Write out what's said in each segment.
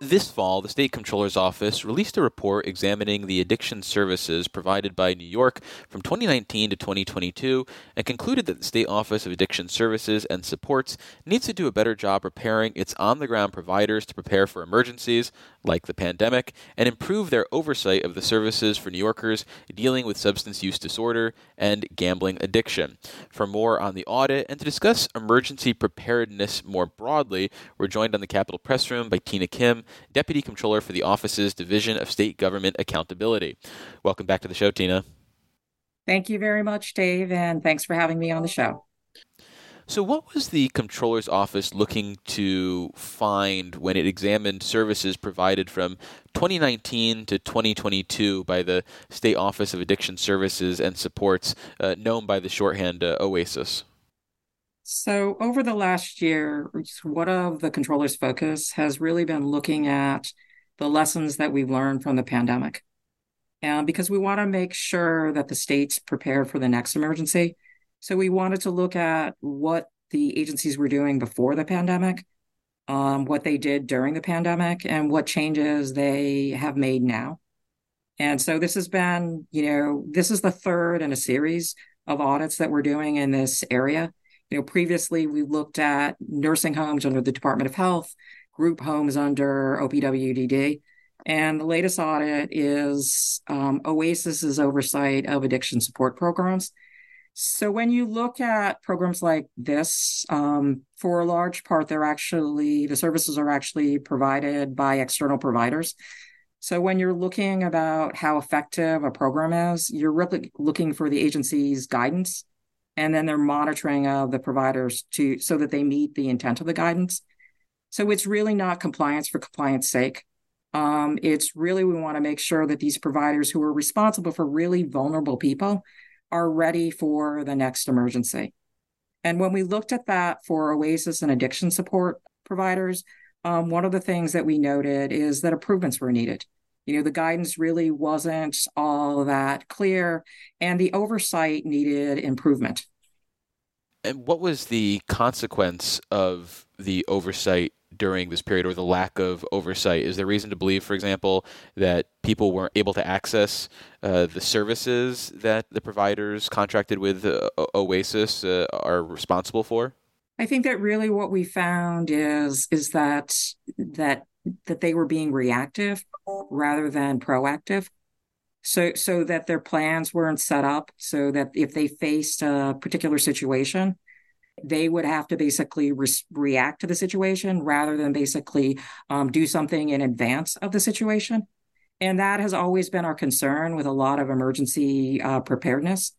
This fall, the State Comptroller's Office released a report examining the addiction services provided by New York from 2019 to 2022 and concluded that the State Office of Addiction Services and Supports needs to do a better job repairing its on-the-ground providers to prepare for emergencies like the pandemic and improve their oversight of the services for New Yorkers dealing with substance use disorder and gambling addiction. For more on the audit and to discuss emergency preparedness more broadly, we're joined on the Capitol Press Room by Tina Kim, Deputy Comptroller for the Office's Division of State Government Accountability. Welcome back to the show, Tina. Thank you very much, Dave, and thanks for having me on the show. So what was the Comptroller's Office looking to find when it examined services provided from 2019 to 2022 by the State Office of Addiction Services and Supports, known by the shorthand OASIS? So over the last year, one of the Comptroller's focus has really been looking at the lessons that we learned from the pandemic. And because we want to make sure that the state's prepared for the next emergency. So we wanted to look at what the agencies were doing before the pandemic, what they did during the pandemic, and what changes they have made now. And so this has been, this is the third in a series of audits that we're doing in this area. Previously we looked at nursing homes under the Department of Health, group homes under OPWDD, and the latest audit is OASIS's oversight of addiction support programs. So when you look at programs like this, for a large part, the services are actually provided by external providers. So when you're looking about how effective a program is, you're really looking for the agency's guidance. And then they're monitoring of the providers so that they meet the intent of the guidance. So it's really not compliance for compliance sake. It's really, we want to make sure that these providers who are responsible for really vulnerable people are ready for the next emergency. And when we looked at that for OASIS and addiction support providers, one of the things that we noted is that improvements were needed. The guidance really wasn't all that clear, and the oversight needed improvement. And what was the consequence of the oversight during this period, or the lack of oversight? Is there reason to believe, for example, that people weren't able to access the services that the providers contracted with OASIS are responsible for? I think that really what we found is that they were being reactive rather than proactive, so that their plans weren't set up so that if they faced a particular situation, they would have to basically react to the situation rather than basically do something in advance of the situation. And that has always been our concern with a lot of emergency preparedness,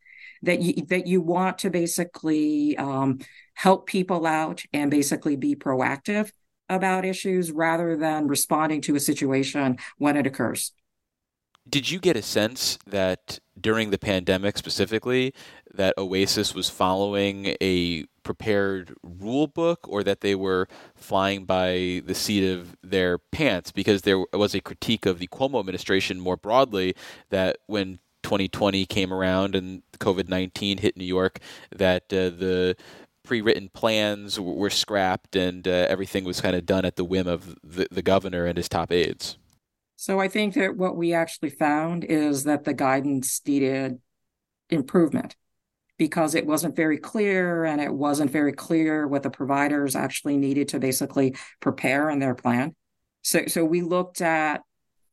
that you want to basically help people out and basically be proactive about issues rather than responding to a situation when it occurs. Did you get a sense that during the pandemic specifically, that OASIS was following a prepared rule book, or that they were flying by the seat of their pants? Because there was a critique of the Cuomo administration more broadly that when 2020 came around and COVID-19 hit New York, that the pre-written plans were scrapped and everything was kind of done at the whim of the governor and his top aides. So I think that what we actually found is that the guidance needed improvement because it wasn't very clear, and it wasn't very clear what the providers actually needed to basically prepare in their plan. So we looked at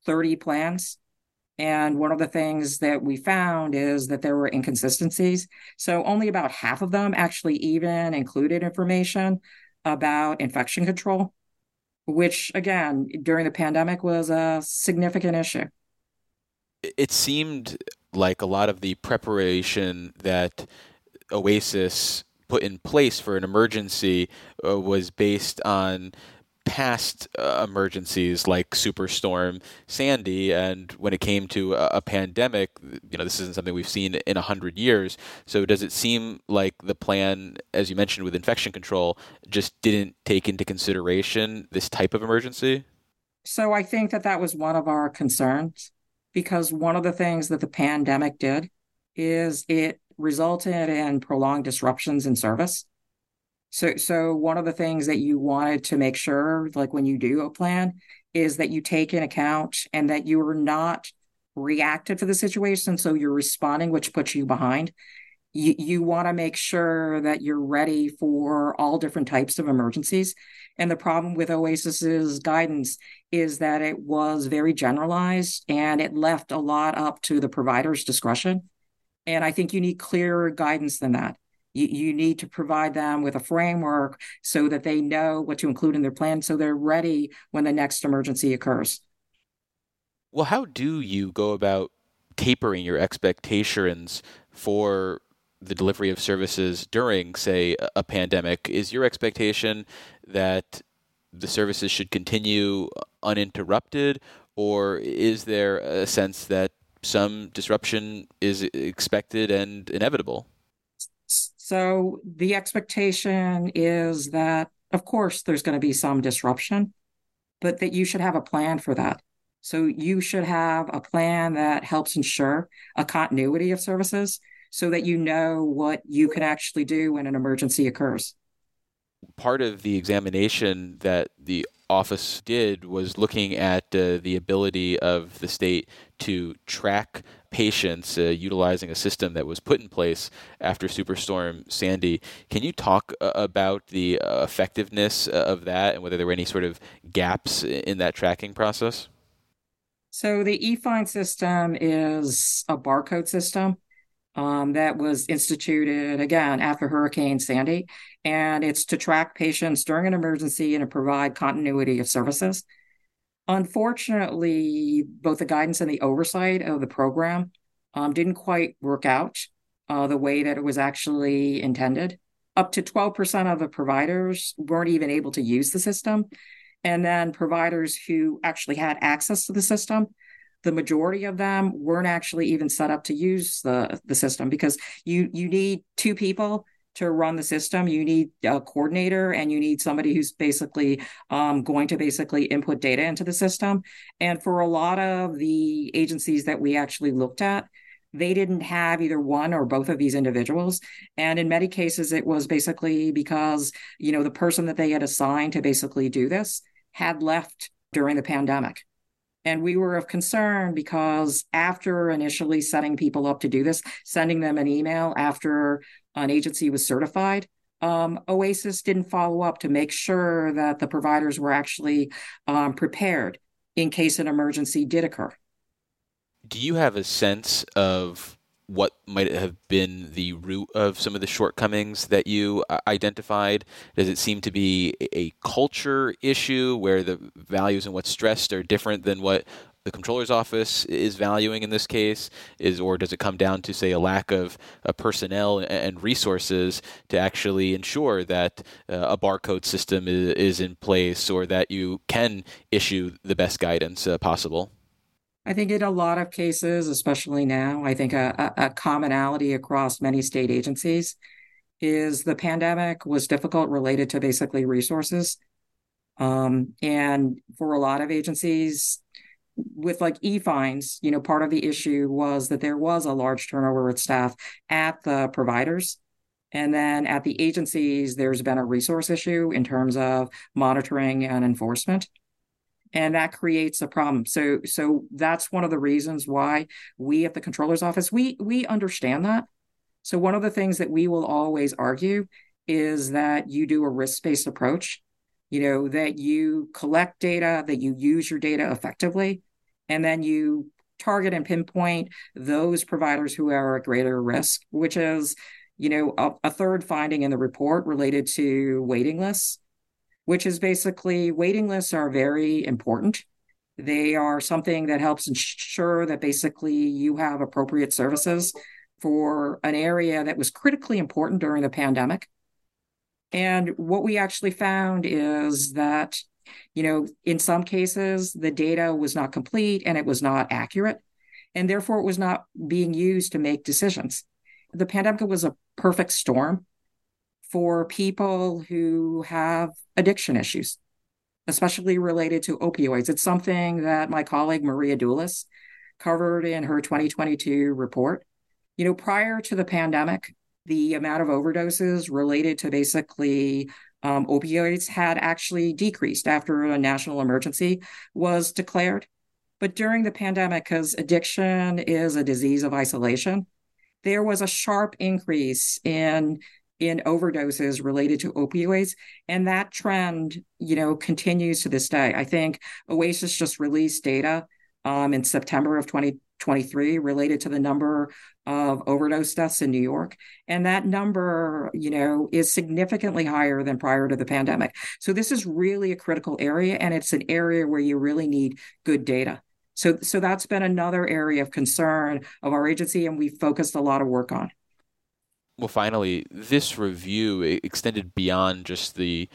30 plans. And one of the things that we found is that there were inconsistencies. So only about half of them actually even included information about infection control, which, again, during the pandemic was a significant issue. It seemed like a lot of the preparation that OASIS put in place for an emergency was based on past emergencies like Superstorm Sandy, and when it came to a pandemic, this isn't something we've seen in 100 years. So does it seem like the plan, as you mentioned, with infection control, just didn't take into consideration this type of emergency? So I think that was one of our concerns, because one of the things that the pandemic did is it resulted in prolonged disruptions in service. So one of the things that you wanted to make sure, like when you do a plan, is that you take in account and that you are not reactive to the situation. So you're responding, which puts you behind. You want to make sure that you're ready for all different types of emergencies. And the problem with OASIS's guidance is that it was very generalized and it left a lot up to the provider's discretion. And I think you need clearer guidance than that. You need to provide them with a framework so that they know what to include in their plan so they're ready when the next emergency occurs. Well, how do you go about tapering your expectations for the delivery of services during, say, a pandemic? Is your expectation that the services should continue uninterrupted, or is there a sense that some disruption is expected and inevitable? So the expectation is that, of course, there's going to be some disruption, but that you should have a plan for that. So you should have a plan that helps ensure a continuity of services so that you know what you can actually do when an emergency occurs. Part of the examination that the office did was looking at the ability of the state to track patients utilizing a system that was put in place after Superstorm Sandy. Can you talk about the effectiveness of that and whether there were any sort of gaps in that tracking process? So the eFind system is a barcode system that was instituted, again, after Hurricane Sandy, and it's to track patients during an emergency and to provide continuity of services. Unfortunately, both the guidance and the oversight of the program didn't quite work out the way that it was actually intended. Up to 12% of the providers weren't even able to use the system. And then providers who actually had access to the system, the majority of them weren't actually even set up to use the system because you need two people to run the system. You need a coordinator and you need somebody who's basically going to basically input data into the system. And for a lot of the agencies that we actually looked at, they didn't have either one or both of these individuals. And in many cases, it was basically because, you know, the person that they had assigned to basically do this had left during the pandemic. And we were of concern because after initially setting people up to do this, sending them an email after an agency was certified, OASIS didn't follow up to make sure that the providers were actually prepared in case an emergency did occur. Do you have a sense of what might have been the root of some of the shortcomings that you identified? Does it seem to be a culture issue where the values and what's stressed are different than what the comptroller's office is valuing in this case? Or does it come down to, say, a lack of personnel and resources to actually ensure that a barcode system is in place or that you can issue the best guidance possible? I think in a lot of cases, especially now, I think a commonality across many state agencies is the pandemic was difficult related to basically resources. And for a lot of agencies with like eFinds, you know, part of the issue was that there was a large turnover with staff at the providers. And then at the agencies, there's been a resource issue in terms of monitoring and enforcement. And that creates a problem. So that's one of the reasons why we at the Comptroller's Office, we understand that. So one of the things that we will always argue is that you do a risk-based approach, you know, that you collect data, that you use your data effectively, and then you target and pinpoint those providers who are at greater risk, which is, you know, a third finding in the report related to waiting lists, which is basically waiting lists are very important. They are something that helps ensure that basically you have appropriate services for an area that was critically important during the pandemic. And what we actually found is that, you know, in some cases, the data was not complete and it was not accurate, and therefore it was not being used to make decisions. The pandemic was a perfect storm for people who have addiction issues, especially related to opioids. It's something that my colleague Maria Doulis covered in her 2022 report. You know, prior to the pandemic, the amount of overdoses related to basically opioids had actually decreased after a national emergency was declared. But during the pandemic, because addiction is a disease of isolation, there was a sharp increase in overdoses related to opioids. And that trend, continues to this day. I think OASIS just released data in September of 2023 related to the number of overdose deaths in New York. And that number, is significantly higher than prior to the pandemic. So this is really a critical area, and it's an area where you really need good data. So that's been another area of concern of our agency, and we focused a lot of work on. Well, finally, this review extended beyond just the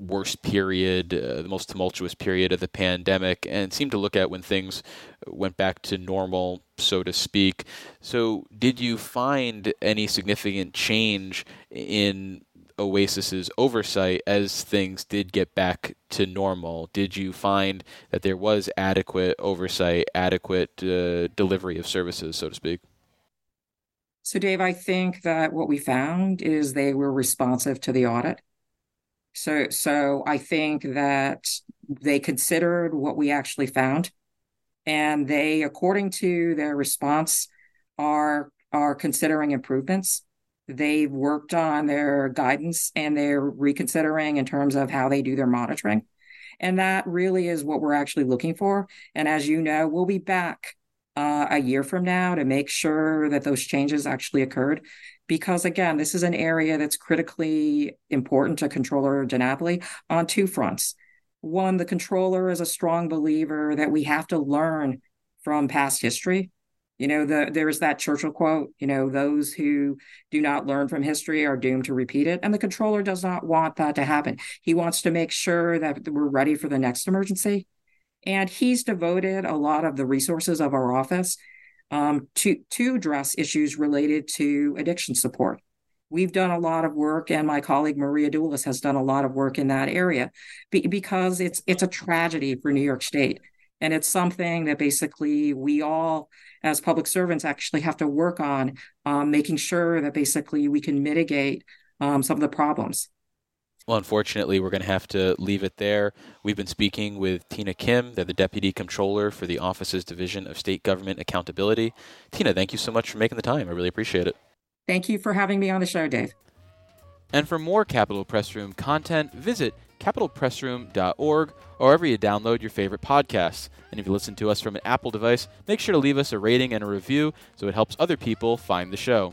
worst period, the most tumultuous period of the pandemic, and seemed to look at when things went back to normal, so to speak. So did you find any significant change in OASIS's oversight as things did get back to normal? Did you find that there was adequate oversight, adequate delivery of services, so to speak? So, Dave, I think that what we found is they were responsive to the audit. So I think that they considered what we actually found, and they, according to their response, are considering improvements. They've worked on their guidance, and they're reconsidering in terms of how they do their monitoring. And that really is what we're actually looking for. And as you know, we'll be back a year from now to make sure that those changes actually occurred. Because again, this is an area that's critically important to Comptroller DiNapoli on two fronts. One, the Comptroller is a strong believer that we have to learn from past history. There is that Churchill quote, those who do not learn from history are doomed to repeat it. And the Comptroller does not want that to happen. He wants to make sure that we're ready for the next emergency. And he's devoted a lot of the resources of our office to address issues related to addiction support. We've done a lot of work, and my colleague Maria Doulis has done a lot of work in that area because it's a tragedy for New York State. And it's something that basically we all, as public servants, actually have to work on, making sure that basically we can mitigate some of the problems. Well, unfortunately, we're going to have to leave it there. We've been speaking with Tina Kim, the Deputy Comptroller for the Office's Division of State Government Accountability. Tina, thank you so much for making the time. I really appreciate it. Thank you for having me on the show, Dave. And for more Capitol Press Room content, visit CapitolPressroom.org or wherever you download your favorite podcasts. And if you listen to us from an Apple device, make sure to leave us a rating and a review so it helps other people find the show.